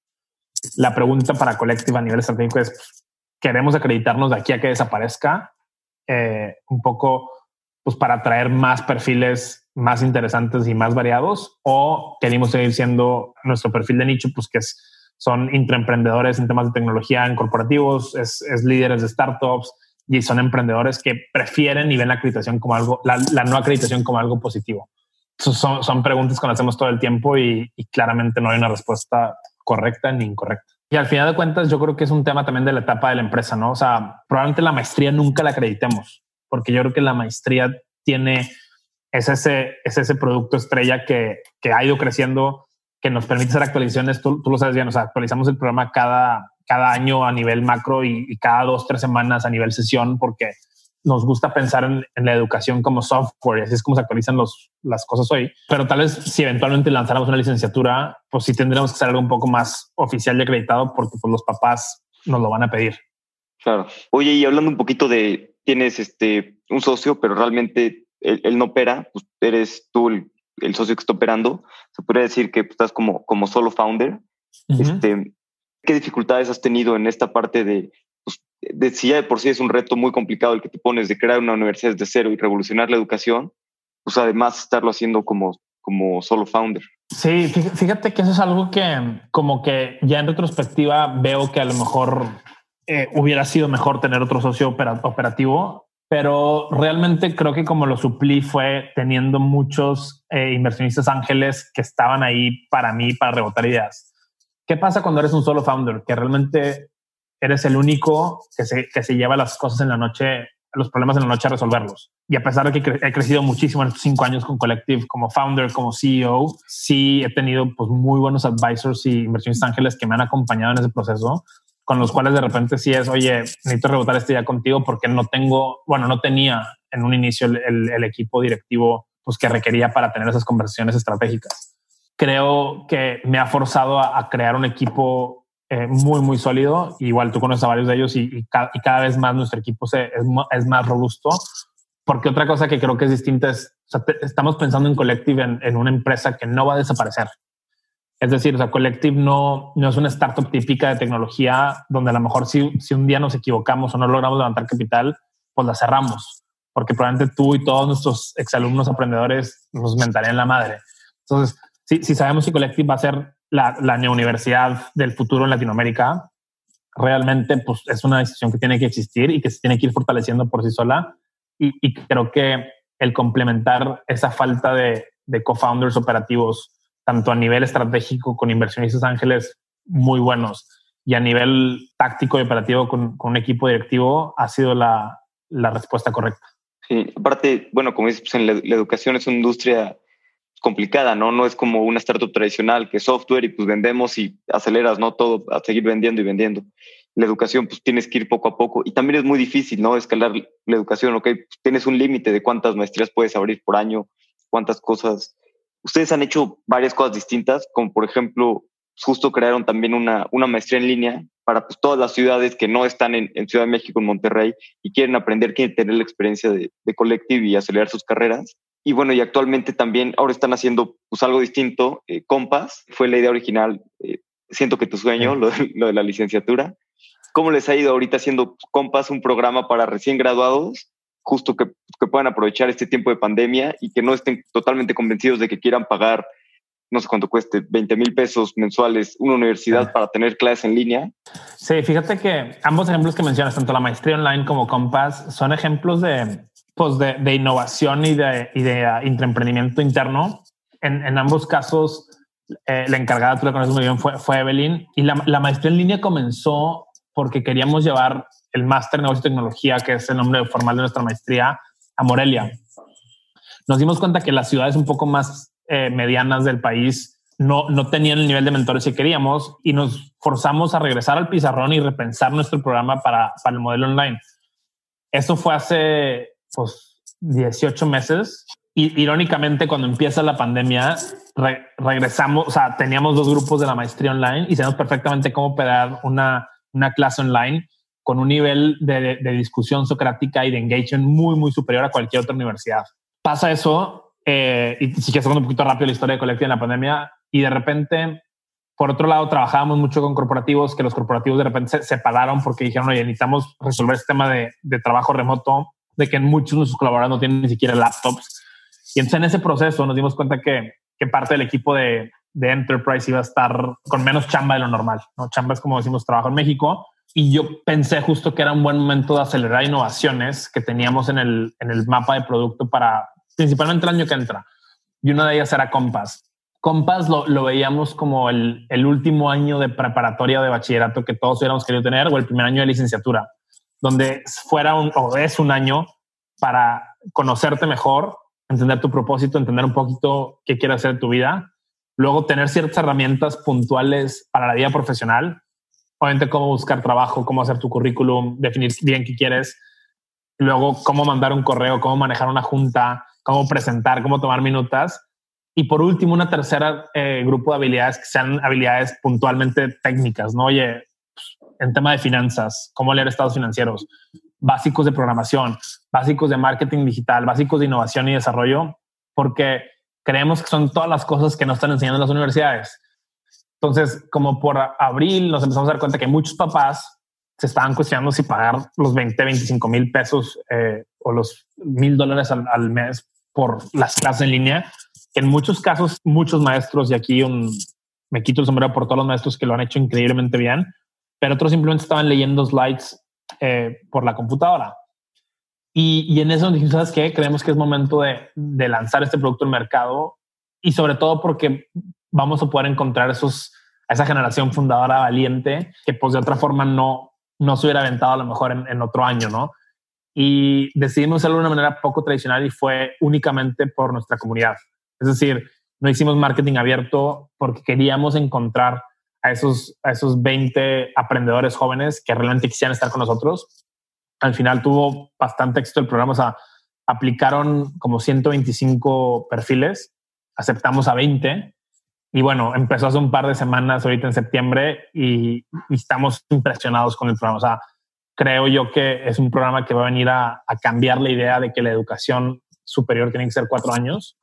La pregunta para Collective a nivel estratégico es, ¿queremos acreditarnos de aquí a que desaparezca? Un poco pues para atraer más perfiles más interesantes y más variados, o queremos seguir siendo nuestro perfil de nicho, pues que son intraemprendedores en temas de tecnología, en corporativos, es líderes de startups y son emprendedores que prefieren y ven la acreditación como algo, la no acreditación como algo positivo. Son preguntas que nos hacemos todo el tiempo y claramente no hay una respuesta correcta ni incorrecta. Y al final de cuentas, yo creo que es un tema también de la etapa de la empresa, ¿no? O sea, probablemente la maestría nunca la acreditemos, porque yo creo que la maestría es ese producto estrella que ha ido creciendo, que nos permite hacer actualizaciones. Tú lo sabes bien, o sea, actualizamos el programa cada año a nivel macro y cada 2-3 semanas a nivel sesión, porque nos gusta pensar en la educación como software, y así es como se actualizan las cosas hoy. Pero tal vez si eventualmente lanzáramos una licenciatura, pues sí tendríamos que hacer algo un poco más oficial y acreditado, porque pues los papás nos lo van a pedir. Claro. Oye, y hablando un poquito de, tienes un socio, pero realmente él no opera, pues eres tú el socio que está operando. Se podría decir que estás como solo founder. Uh-huh. ¿Qué dificultades has tenido en esta parte de si ya de por sí es un reto muy complicado el que te pones de crear una universidad desde cero y revolucionar la educación, pues además estarlo haciendo como solo founder? Sí, fíjate que eso es algo que como que ya en retrospectiva veo que a lo mejor hubiera sido mejor tener otro socio operativo, pero realmente creo que como lo suplí fue teniendo muchos inversionistas ángeles que estaban ahí para mí, para rebotar ideas. ¿Qué pasa cuando eres un solo founder? Que realmente eres el único que se lleva las cosas en la noche, los problemas en la noche a resolverlos. Y a pesar de que he crecido muchísimo en estos 5 años con Collective, como founder, como CEO, sí he tenido pues muy buenos advisors y inversionistas ángeles que me han acompañado en ese proceso, con los cuales de repente sí es, oye, necesito rebotar esta idea contigo porque no tenía en un inicio el equipo directivo pues que requería para tener esas conversaciones estratégicas. Creo que me ha forzado a crear un equipo muy, muy sólido. Igual tú conoces a varios de ellos y cada vez más nuestro equipo es más robusto. Porque otra cosa que creo que es distinta es, o sea, estamos pensando en Collective en una empresa que no va a desaparecer. Es decir, o sea, Collective no es una startup típica de tecnología donde a lo mejor si un día nos equivocamos o no logramos levantar capital, pues la cerramos. Porque probablemente tú y todos nuestros exalumnos aprendedores nos mentarían la madre. Entonces, si sabemos que Collective va a ser la neouniversidad del futuro en Latinoamérica, realmente pues es una decisión que tiene que existir y que se tiene que ir fortaleciendo por sí sola, y creo que el complementar esa falta de co-founders operativos tanto a nivel estratégico con inversionistas ángeles muy buenos y a nivel táctico y operativo con un equipo directivo ha sido la respuesta correcta. Sí, aparte, bueno, como dices, pues en la educación es una industria complicada, ¿no? No es como una startup tradicional que es software y pues vendemos y aceleras, ¿no? Todo a seguir vendiendo y vendiendo. La educación pues tienes que ir poco a poco y también es muy difícil, ¿no? Escalar la educación, ¿ok? Pues tienes un límite de cuántas maestrías puedes abrir por año, cuántas cosas. Ustedes han hecho varias cosas distintas, como por ejemplo, justo crearon también una maestría en línea para pues todas las ciudades que no están en Ciudad de México, en Monterrey y quieren aprender, quieren tener la experiencia de Collective y acelerar sus carreras. Y bueno, y actualmente también ahora están haciendo pues algo distinto. Compass fue la idea original. Siento que tu sueño, lo de la licenciatura. ¿Cómo les ha ido ahorita haciendo Compass, un programa para recién graduados justo que puedan aprovechar este tiempo de pandemia y que no estén totalmente convencidos de que quieran pagar, no sé cuánto cueste, 20 mil pesos mensuales una universidad para tener clases en línea. Sí, fíjate que ambos ejemplos que mencionas, tanto la maestría online como Compass, son ejemplos de innovación y de intraemprendimiento interno. En ambos casos, la encargada, tú la conoces muy bien, fue Evelyn. Y la maestría en línea comenzó porque queríamos llevar el máster en negocio y tecnología, que es el nombre formal de nuestra maestría, a Morelia. Nos dimos cuenta que las ciudades un poco más medianas del país no tenían el nivel de mentores que queríamos y nos forzamos a regresar al pizarrón y repensar nuestro programa para el modelo online. Eso fue hace 18 meses. Y irónicamente, cuando empieza la pandemia, regresamos, o sea, teníamos dos grupos de la maestría online y sabemos perfectamente cómo operar una clase online con un nivel de discusión socrática y de engagement muy, muy superior a cualquier otra universidad. Pasa eso, y si quieres contar un poquito rápido la historia de Collective en la pandemia, y de repente, por otro lado, trabajábamos mucho con corporativos, que los corporativos de repente se separaron porque dijeron, oye, necesitamos resolver este tema de trabajo remoto, de que muchos de sus colaboradores no tienen ni siquiera laptops. Y entonces en ese proceso nos dimos cuenta que parte del equipo de Enterprise iba a estar con menos chamba de lo normal, ¿no? Chamba es como decimos trabajo en México. Y yo pensé justo que era un buen momento de acelerar innovaciones que teníamos en el mapa de producto para principalmente el año que entra. Y una de ellas era Compass. Compass lo veíamos como el último año de preparatoria o de bachillerato que todos hubiéramos querido tener, o el primer año de licenciatura, donde fuera es un año para conocerte mejor, entender tu propósito, entender un poquito qué quieres hacer de tu vida, luego tener ciertas herramientas puntuales para la vida profesional, obviamente cómo buscar trabajo, cómo hacer tu currículum, definir bien qué quieres, luego cómo mandar un correo, cómo manejar una junta, cómo presentar, cómo tomar minutas, y por último una tercera grupo de habilidades que sean habilidades puntualmente técnicas, ¿no? Oye, en tema de finanzas, cómo leer estados financieros, básicos de programación, básicos de marketing digital, básicos de innovación y desarrollo, porque creemos que son todas las cosas que nos están enseñando en las universidades. Entonces, como por abril nos empezamos a dar cuenta que muchos papás se estaban cuestionando si pagar los 20, 25 mil pesos o los $1,000 al mes por las clases en línea. En muchos casos, muchos maestros, y aquí me quito el sombrero por todos los maestros que lo han hecho increíblemente bien, pero otros simplemente estaban leyendo slides por la computadora. Y en eso dijimos, ¿sabes qué? Creemos que es momento de lanzar este producto al mercado, y sobre todo porque vamos a poder encontrar a esa generación fundadora valiente que pues de otra forma no se hubiera aventado a lo mejor en otro año, ¿no? Y decidimos hacerlo de una manera poco tradicional y fue únicamente por nuestra comunidad. Es decir, no hicimos marketing abierto porque queríamos encontrar a esos 20 aprendedores jóvenes que realmente quisieran estar con nosotros. Al final tuvo bastante éxito el programa. O sea, aplicaron como 125 perfiles, aceptamos a 20 y bueno, empezó hace un par de semanas, ahorita en septiembre, y estamos impresionados con el programa. O sea, creo yo que es un programa que va a venir a cambiar la idea de que la educación superior tiene que ser 4 años.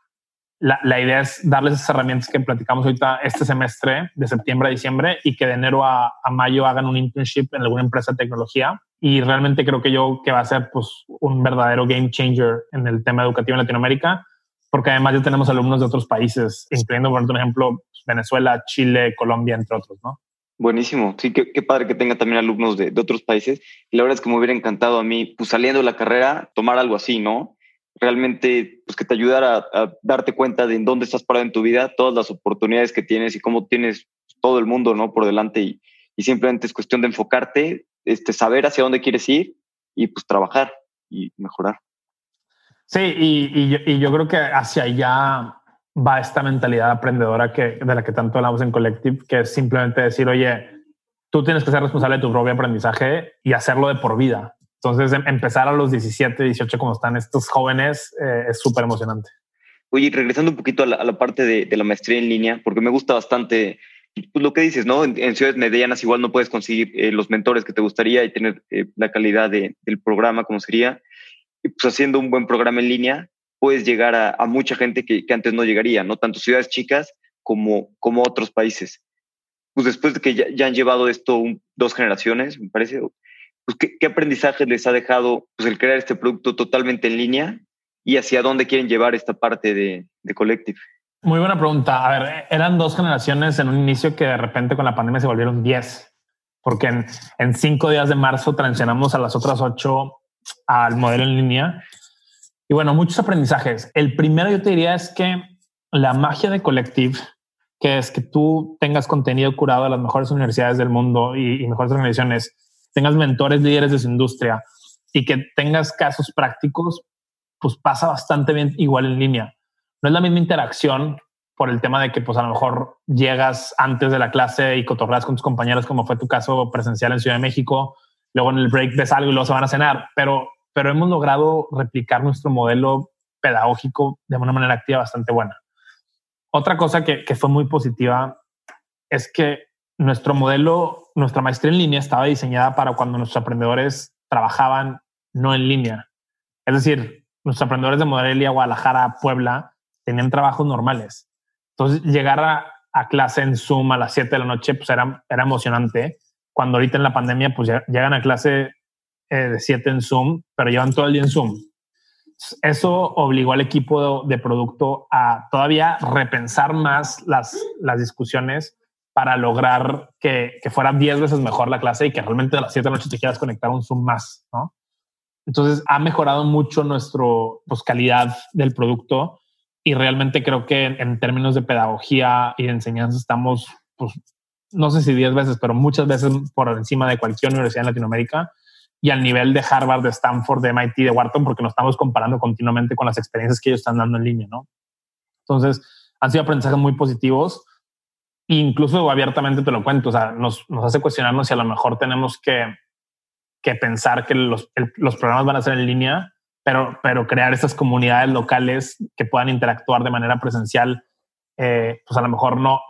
La idea es darles esas herramientas que platicamos ahorita este semestre, de septiembre a diciembre, y que de enero a mayo hagan un internship en alguna empresa de tecnología. Y realmente creo que va a ser pues un verdadero game changer en el tema educativo en Latinoamérica, porque además ya tenemos alumnos de otros países, incluyendo, por ejemplo, Venezuela, Chile, Colombia, entre otros, ¿no? Buenísimo. Sí, qué padre que tenga también alumnos de otros países. Y la verdad es que me hubiera encantado a mí, pues saliendo de la carrera, tomar algo así, ¿no? Realmente pues que te ayudara a darte cuenta de en dónde estás parado en tu vida, todas las oportunidades que tienes y cómo tienes todo el mundo, ¿no?, por delante, y simplemente es cuestión de enfocarte, saber hacia dónde quieres ir y pues trabajar y mejorar. Sí, y yo creo que hacia allá va esta mentalidad aprendedora de la que tanto hablamos en Collective, que es simplemente decir, oye, tú tienes que ser responsable de tu propio aprendizaje y hacerlo de por vida. Entonces, empezar a los 17, 18, como están estos jóvenes, es súper emocionante. Oye, regresando un poquito a la parte de la maestría en línea, porque me gusta bastante pues, lo que dices, ¿no? En ciudades medianas igual no puedes conseguir los mentores que te gustaría y tener la calidad del programa como sería. Y pues haciendo un buen programa en línea, puedes llegar a mucha gente que antes no llegaría, ¿no? Tanto ciudades chicas como otros países. Pues después de que ya han llevado esto 2 generaciones, me parece, pues, ¿qué aprendizajes les ha dejado, pues, el crear este producto totalmente en línea y hacia dónde quieren llevar esta parte de Collective? Muy buena pregunta. A ver, eran 2 generaciones en un inicio que de repente con la pandemia se volvieron 10, porque en 5 días de marzo transicionamos a las otras 8 al modelo en línea. Y bueno, muchos aprendizajes. El primero yo te diría es que la magia de Collective, que es que tú tengas contenido curado de las mejores universidades del mundo y mejores organizaciones, tengas mentores, líderes de su industria y que tengas casos prácticos, pues pasa bastante bien igual en línea. No es la misma interacción por el tema de que, pues, a lo mejor llegas antes de la clase y cotorreas con tus compañeros, como fue tu caso presencial en Ciudad de México. Luego en el break ves algo y luego se van a cenar. Pero hemos logrado replicar nuestro modelo pedagógico de una manera activa bastante buena. Otra cosa que fue muy positiva es que nuestro modelo, nuestra maestría en línea estaba diseñada para cuando nuestros aprendedores trabajaban no en línea. Es decir, nuestros aprendedores de Morelia, Guadalajara, Puebla tenían trabajos normales. Entonces, llegar a clase en Zoom a las 7 de la noche, pues era emocionante. Cuando ahorita en la pandemia, pues llegan a clase de 7 en Zoom, pero llevan todo el día en Zoom. Eso obligó al equipo de producto a todavía repensar más las discusiones para lograr que fuera 10 veces mejor la clase y que realmente a las 7 de la noche te quieras conectar a un Zoom más, ¿no? Entonces, ha mejorado mucho nuestro, pues, calidad del producto. Y realmente creo que en términos de pedagogía y de enseñanza estamos, pues, no sé si 10 veces, pero muchas veces por encima de cualquier universidad en Latinoamérica y al nivel de Harvard, de Stanford, de MIT, de Wharton, porque nos estamos comparando continuamente con las experiencias que ellos están dando en línea, ¿no? Entonces, han sido aprendizajes muy positivos. E incluso abiertamente te lo cuento. O sea, nos hace cuestionarnos si a lo mejor tenemos que pensar que los programas van a ser en línea, pero crear estas comunidades locales que puedan interactuar de manera presencial, pues a lo mejor no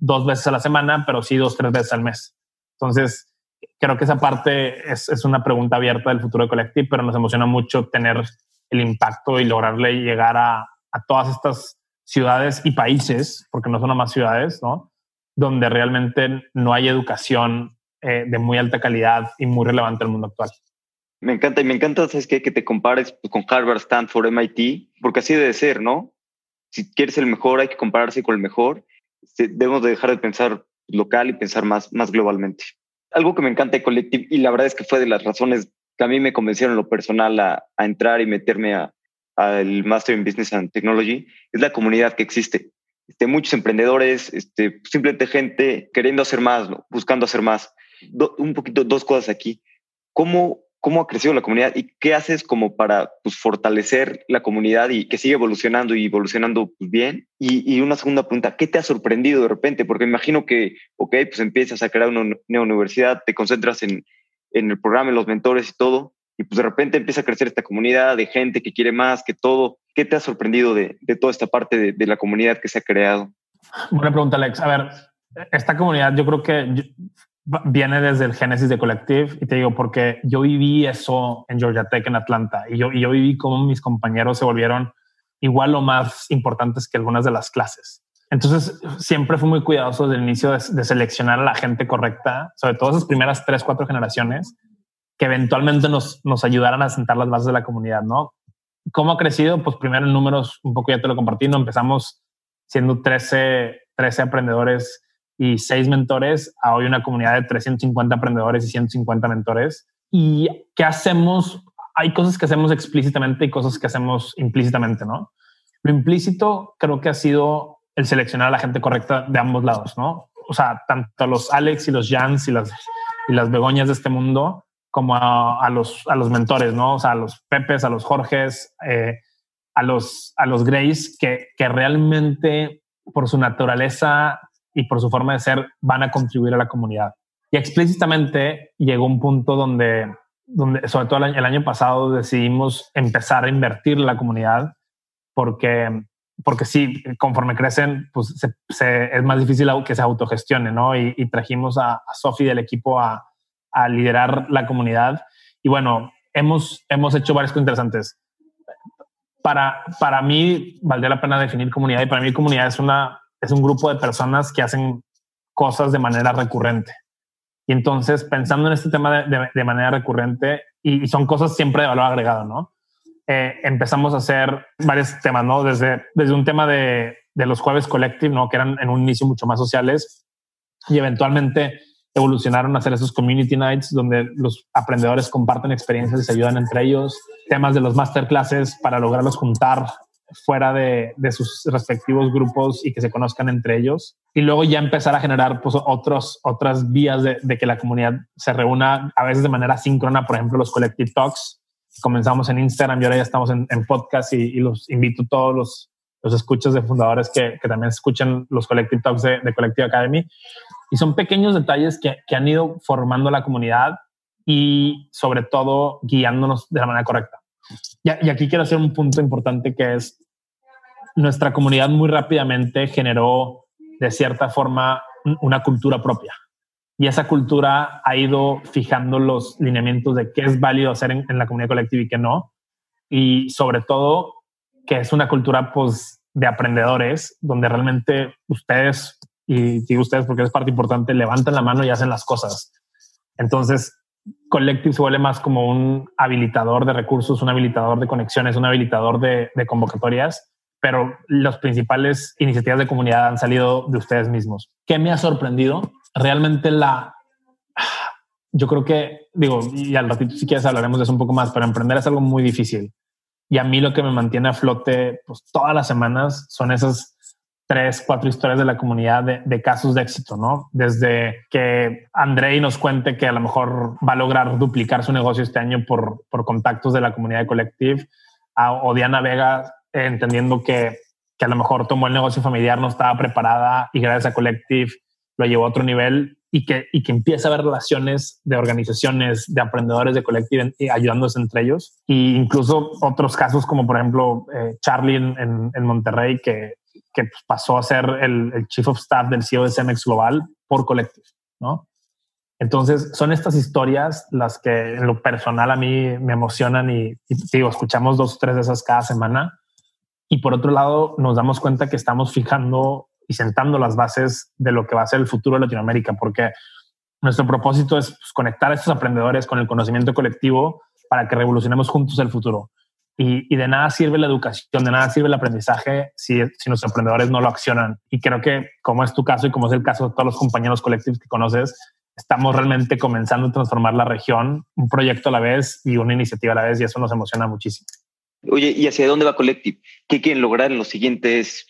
2 veces a la semana, pero sí 2-3 veces al mes. Entonces, creo que esa parte es una pregunta abierta del futuro de Collective, pero nos emociona mucho tener el impacto y lograrle llegar a todas estas ciudades y países, porque no son nomás ciudades, ¿no? Donde realmente no hay educación de muy alta calidad y muy relevante en el mundo actual. Me encanta, y me encanta, ¿sabes qué? Que te compares con Harvard, Stanford, MIT, porque así debe ser, ¿no? Si quieres el mejor, hay que compararse con el mejor. Debemos de dejar de pensar local y pensar más globalmente. Algo que me encanta de Collective, y la verdad es que fue de las razones que a mí me convencieron en lo personal a entrar y meterme al Master in Business and Technology, es la comunidad que existe. Muchos emprendedores, simplemente gente queriendo hacer más, ¿no? Buscando hacer más. Un poquito, 2 cosas aquí. ¿Cómo ha crecido la comunidad y qué haces como para, pues, fortalecer la comunidad y que sigue evolucionando y evolucionando, pues, bien? Y una segunda pregunta, ¿qué te ha sorprendido de repente? Porque imagino que, pues empiezas a crear una universidad, te concentras en el programa, en los mentores y todo, y pues de repente empieza a crecer esta comunidad de gente que quiere más, que todo. ¿Qué te ha sorprendido de toda esta parte de la comunidad que se ha creado? Buena pregunta, Alex. A ver, esta comunidad yo creo que... viene desde el génesis de Collective, y te digo porque yo viví eso en Georgia Tech, en Atlanta, y yo viví cómo mis compañeros se volvieron igual o más importantes que algunas de las clases. Entonces, siempre fui muy cuidadoso desde el inicio de seleccionar a la gente correcta, sobre todo esas primeras 3-4 generaciones que eventualmente nos ayudaran a sentar las bases de la comunidad, ¿no? ¿Cómo ha crecido? Pues primero en números, un poco ya te lo compartí, ¿no? Empezamos siendo 13 emprendedores y 6 mentores, a hoy una comunidad de 350 emprendedores y 150 mentores. ¿Y qué hacemos? Hay cosas que hacemos explícitamente y cosas que hacemos implícitamente, ¿no? Lo implícito creo que ha sido el seleccionar a la gente correcta de ambos lados, ¿no? O sea, tanto los Alex y los Jans y las Begoñas de este mundo, como a los mentores, ¿no? O sea, a los Pepes, a los Jorges, a los Grays, que realmente por su naturaleza y por su forma de ser van a contribuir a la comunidad. Y explícitamente llegó un punto donde sobre todo el año pasado decidimos empezar a invertir en la comunidad porque sí, conforme crecen, pues es más difícil que se autogestione, ¿no? Y trajimos a Sofi del equipo a liderar la comunidad. Y bueno, hemos hecho varias cosas interesantes. Para mí, valdría la pena definir comunidad, y para mí comunidad es un grupo de personas que hacen cosas de manera recurrente. Y entonces, pensando en este tema de manera recurrente, y son cosas siempre de valor agregado, ¿no? Empezamos a hacer varios temas, ¿no? Desde un tema de los jueves collective, ¿no? Que eran en un inicio mucho más sociales, y eventualmente evolucionaron a hacer esos community nights donde los aprendedores comparten experiencias y se ayudan entre ellos. Temas de los masterclasses para lograrlos juntar fuera de sus respectivos grupos y que se conozcan entre ellos. Y luego ya empezar a generar, pues, otras vías de que la comunidad se reúna, a veces de manera asíncrona. Por ejemplo, los Collective Talks. Comenzamos en Instagram y ahora ya estamos en podcast, y los invito a todos los escuchas de fundadores que también escuchan los Collective Talks de Collective Academy. Y son pequeños detalles que han ido formando la comunidad y, sobre todo, guiándonos de la manera correcta. Y aquí quiero hacer un punto importante, que es: nuestra comunidad muy rápidamente generó, de cierta forma, una cultura propia. Y esa cultura ha ido fijando los lineamientos de qué es válido hacer en la comunidad colectiva y qué no. Y, sobre todo, que es una cultura, pues, de aprendedores, donde realmente ustedes... Y digo ustedes porque es parte importante, levantan la mano y hacen las cosas. Entonces, Collective se vuelve más como un habilitador de recursos, un habilitador de conexiones, un habilitador de convocatorias, pero las principales iniciativas de comunidad han salido de ustedes mismos. ¿Qué me ha sorprendido? Realmente yo creo que, digo, y al ratito si quieres hablaremos de eso un poco más, pero emprender es algo muy difícil. Y a mí lo que me mantiene a flote, pues, todas las semanas son esas 3, 4 historias de la comunidad de casos de éxito, ¿no? Desde que Andrei nos cuente que a lo mejor va a lograr duplicar su negocio este año por contactos de la comunidad de Collective, o Diana Vega entendiendo que a lo mejor tomó el negocio familiar, no estaba preparada y gracias a Collective lo llevó a otro nivel, y que empieza a haber relaciones de organizaciones, de aprendedores de Collective ayudándose entre ellos. Y incluso otros casos como, por ejemplo, Charlie en Monterrey, que pasó a ser el Chief of Staff del CEO de Cemex Global por Collective, ¿no? Entonces, son estas historias las que en lo personal a mí me emocionan, y digo, escuchamos 2 o 3 de esas cada semana. Y por otro lado, nos damos cuenta que estamos fijando y sentando las bases de lo que va a ser el futuro de Latinoamérica, porque nuestro propósito es, pues, conectar a estos aprendedores con el conocimiento colectivo para que revolucionemos juntos el futuro. Y de nada sirve la educación, de nada sirve el aprendizaje si nuestros emprendedores no lo accionan. Y creo que, como es tu caso y como es el caso de todos los compañeros colectivos que conoces, estamos realmente comenzando a transformar la región, un proyecto a la vez y una iniciativa a la vez, y eso nos emociona muchísimo. Oye, ¿y hacia dónde va Collective? ¿Qué quieren lograr en los siguientes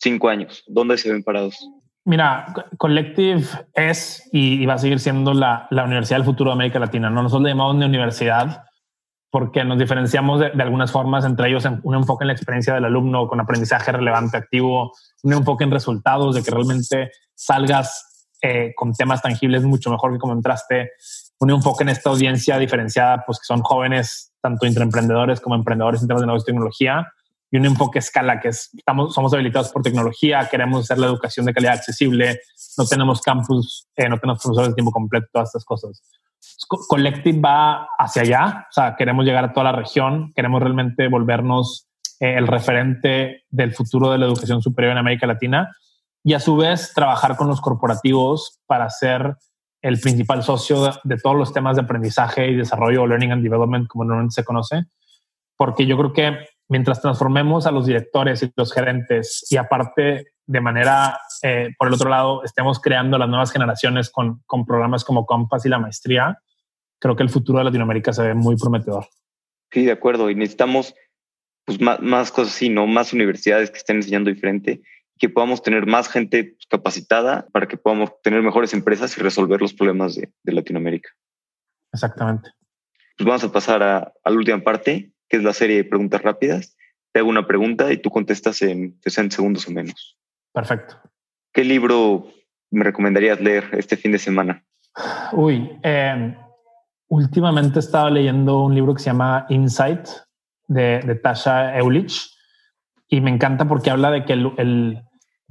5 años? ¿Dónde se ven parados? Mira, Collective es y va a seguir siendo la universidad del futuro de América Latina, ¿no? Nosotros le llamamos de universidad porque nos diferenciamos de algunas formas, entre ellos un enfoque en la experiencia del alumno con aprendizaje relevante, activo, un enfoque en resultados, de que realmente salgas con temas tangibles mucho mejor que como entraste, un enfoque en esta audiencia diferenciada, pues, que son jóvenes, tanto entre emprendedores como emprendedores en temas de negocio y tecnología, y un enfoque a escala, que es, somos habilitados por tecnología, queremos hacer la educación de calidad accesible, no tenemos campus, no tenemos profesores de tiempo completo, todas estas cosas. Collective va hacia allá, o sea, queremos llegar a toda la región, queremos realmente volvernos el referente del futuro de la educación superior en América Latina, y a su vez trabajar con los corporativos para ser el principal socio de todos los temas de aprendizaje y desarrollo, o learning and development, como normalmente se conoce, porque yo creo que mientras transformemos a los directores y los gerentes, y aparte de manera, por el otro lado, estemos creando las nuevas generaciones con programas como Compass y la maestría, creo que el futuro de Latinoamérica se ve muy prometedor. Sí, de acuerdo. Y necesitamos, pues, más cosas así, ¿no? Más universidades que estén enseñando diferente, que podamos tener más gente capacitada para que podamos tener mejores empresas y resolver los problemas de Latinoamérica. Exactamente. Pues vamos a pasar a la última parte, que es la serie de preguntas rápidas. Te hago una pregunta y tú contestas en 60 segundos o menos. Perfecto. ¿Qué libro me recomendarías leer este fin de semana? Uy, últimamente he estado leyendo un libro que se llama Insight de Tasha Eulich, y me encanta porque habla de que el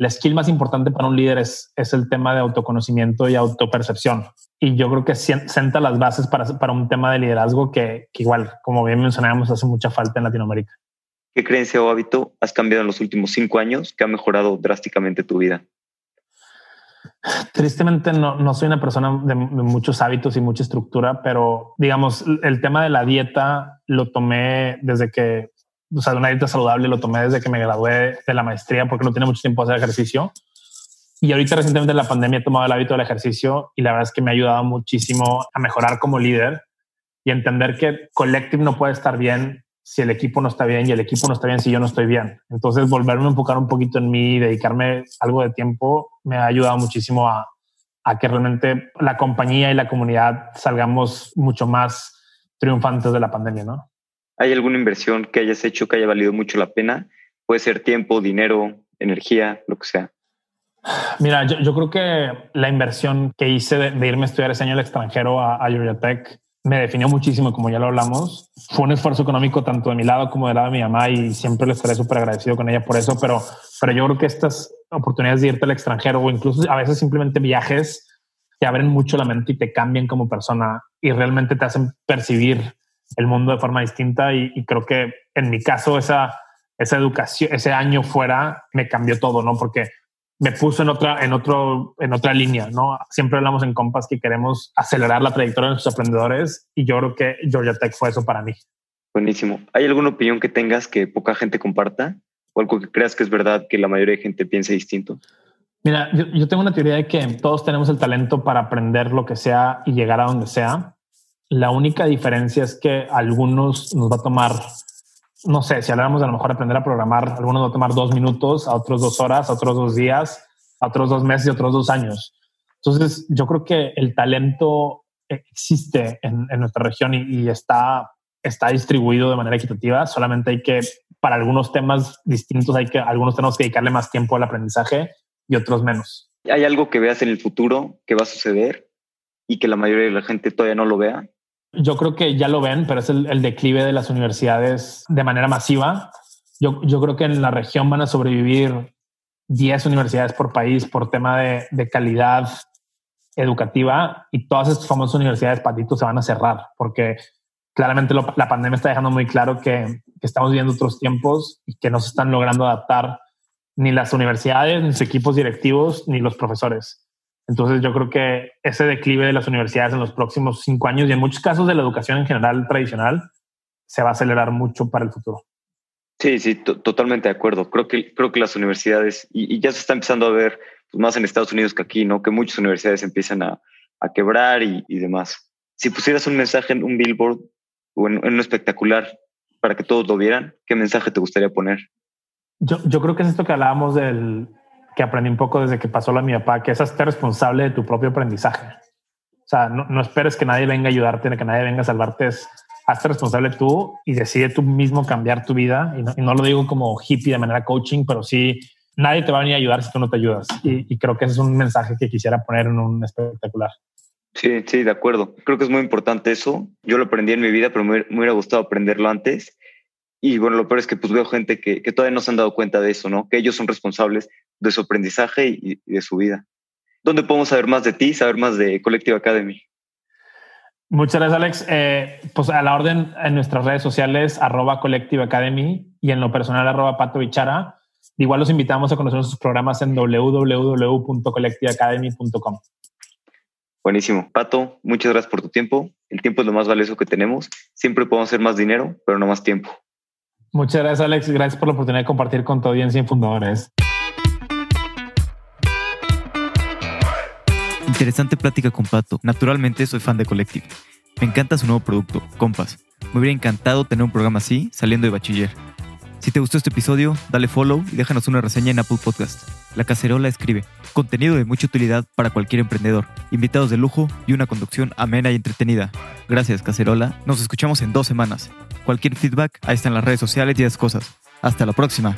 skill más importante para un líder es el tema de autoconocimiento y autopercepción. Y yo creo que sienta las bases para un tema de liderazgo que igual, como bien mencionábamos, hace mucha falta en Latinoamérica. ¿Qué creencia o hábito has cambiado en los últimos 5 años que ha mejorado drásticamente tu vida? Tristemente no soy una persona de muchos hábitos y mucha estructura, pero digamos, el tema de la dieta lo tomé desde que, o sea, una dieta saludable lo tomé desde que me gradué de la maestría porque no tenía mucho tiempo de hacer ejercicio. Y ahorita recientemente en la pandemia he tomado el hábito del ejercicio y la verdad es que me ha ayudado muchísimo a mejorar como líder y entender que Collective no puede estar bien si el equipo no está bien y el equipo no está bien si yo no estoy bien. Entonces volverme a enfocar un poquito en mí y dedicarme algo de tiempo me ha ayudado muchísimo a que realmente la compañía y la comunidad salgamos mucho más triunfantes de la pandemia, ¿no? ¿Hay alguna inversión que hayas hecho que haya valido mucho la pena? Puede ser tiempo, dinero, energía, lo que sea. Mira, yo creo que la inversión que hice de irme a estudiar ese año al extranjero a Georgia Tech me definió muchísimo, como ya lo hablamos. Fue un esfuerzo económico tanto de mi lado como del lado de mi mamá y siempre le estaré súper agradecido con ella por eso, pero yo creo que estas oportunidades de irte al extranjero o incluso a veces simplemente viajes te abren mucho la mente y te cambian como persona y realmente te hacen percibir el mundo de forma distinta y creo que en mi caso esa educación, ese año fuera me cambió todo, ¿no? Porque me puso en otra línea, ¿no? Siempre hablamos en Compass que queremos acelerar la trayectoria de nuestros emprendedores y yo creo que Georgia Tech fue eso para mí. Buenísimo. ¿Hay alguna opinión que tengas que poca gente comparta o algo que creas que es verdad que la mayoría de gente piense distinto? Mira, yo tengo una teoría de que todos tenemos el talento para aprender lo que sea y llegar a donde sea. La única diferencia es que a algunos nos va a tomar, no sé, si habláramos de a lo mejor aprender a programar, a algunos va a tomar 2 minutos, a otros 2 horas, a otros 2 días, a otros 2 meses y a otros 2 años. Entonces, yo creo que el talento existe en nuestra región y está distribuido de manera equitativa. Solamente hay que, para algunos temas distintos, algunos tenemos que dedicarle más tiempo al aprendizaje y otros menos. ¿Hay algo que veas en el futuro que va a suceder y que la mayoría de la gente todavía no lo vea? Yo creo que ya lo ven, pero es el declive de las universidades de manera masiva. Yo creo que en la región van a sobrevivir 10 universidades por país por tema de calidad educativa y todas estas famosas universidades patitos se van a cerrar porque claramente la pandemia está dejando muy claro que estamos viviendo otros tiempos y que no se están logrando adaptar ni las universidades, ni sus equipos directivos, ni los profesores. Entonces yo creo que ese declive de las universidades en los próximos 5 años y en muchos casos de la educación en general tradicional se va a acelerar mucho para el futuro. Sí, totalmente de acuerdo. Creo que las universidades, y ya se está empezando a ver pues, más en Estados Unidos que aquí, ¿no? Que muchas universidades empiezan a quebrar y demás. Si pusieras un mensaje en un billboard o en un espectacular para que todos lo vieran, ¿qué mensaje te gustaría poner? Yo creo que es esto que hablábamos que aprendí un poco desde que pasó lo de mi papá, que es hacerte responsable de tu propio aprendizaje. O sea, no esperes que nadie venga a ayudarte, que nadie venga a salvarte. Hazte responsable tú y decide tú mismo cambiar tu vida. Y no lo digo como hippie de manera coaching, pero sí, nadie te va a venir a ayudar si tú no te ayudas. Y creo que ese es un mensaje que quisiera poner en un espectacular. Sí, de acuerdo. Creo que es muy importante eso. Yo lo aprendí en mi vida, pero me hubiera gustado aprenderlo antes. Y bueno, lo peor es que pues veo gente que todavía no se han dado cuenta de eso, ¿no? Que ellos son responsables de su aprendizaje y de su vida. ¿Dónde podemos saber más de ti, saber más de Collective Academy? Muchas gracias, Alex. Pues a la orden en nuestras redes sociales, @Collective Academy y en lo personal, @Pato Bichara. Igual los invitamos a conocer nuestros programas en www.collectiveacademy.com. Buenísimo. Pato, muchas gracias por tu tiempo. El tiempo es lo más valioso que tenemos. Siempre podemos hacer más dinero, pero no más tiempo. Muchas gracias, Alex. Gracias por la oportunidad de compartir con tu audiencia en Fundadores. Interesante plática con Pato. Naturalmente soy fan de Collective. Me encanta su nuevo producto, Compass. Me hubiera encantado tener un programa así saliendo de bachiller. Si te gustó este episodio, dale follow y déjanos una reseña en Apple Podcast. La Cacerola escribe contenido de mucha utilidad para cualquier emprendedor, invitados de lujo y una conducción amena y entretenida. Gracias, Cacerola. Nos escuchamos en 2 semanas. Cualquier feedback, ahí están las redes sociales y esas cosas. Hasta la próxima.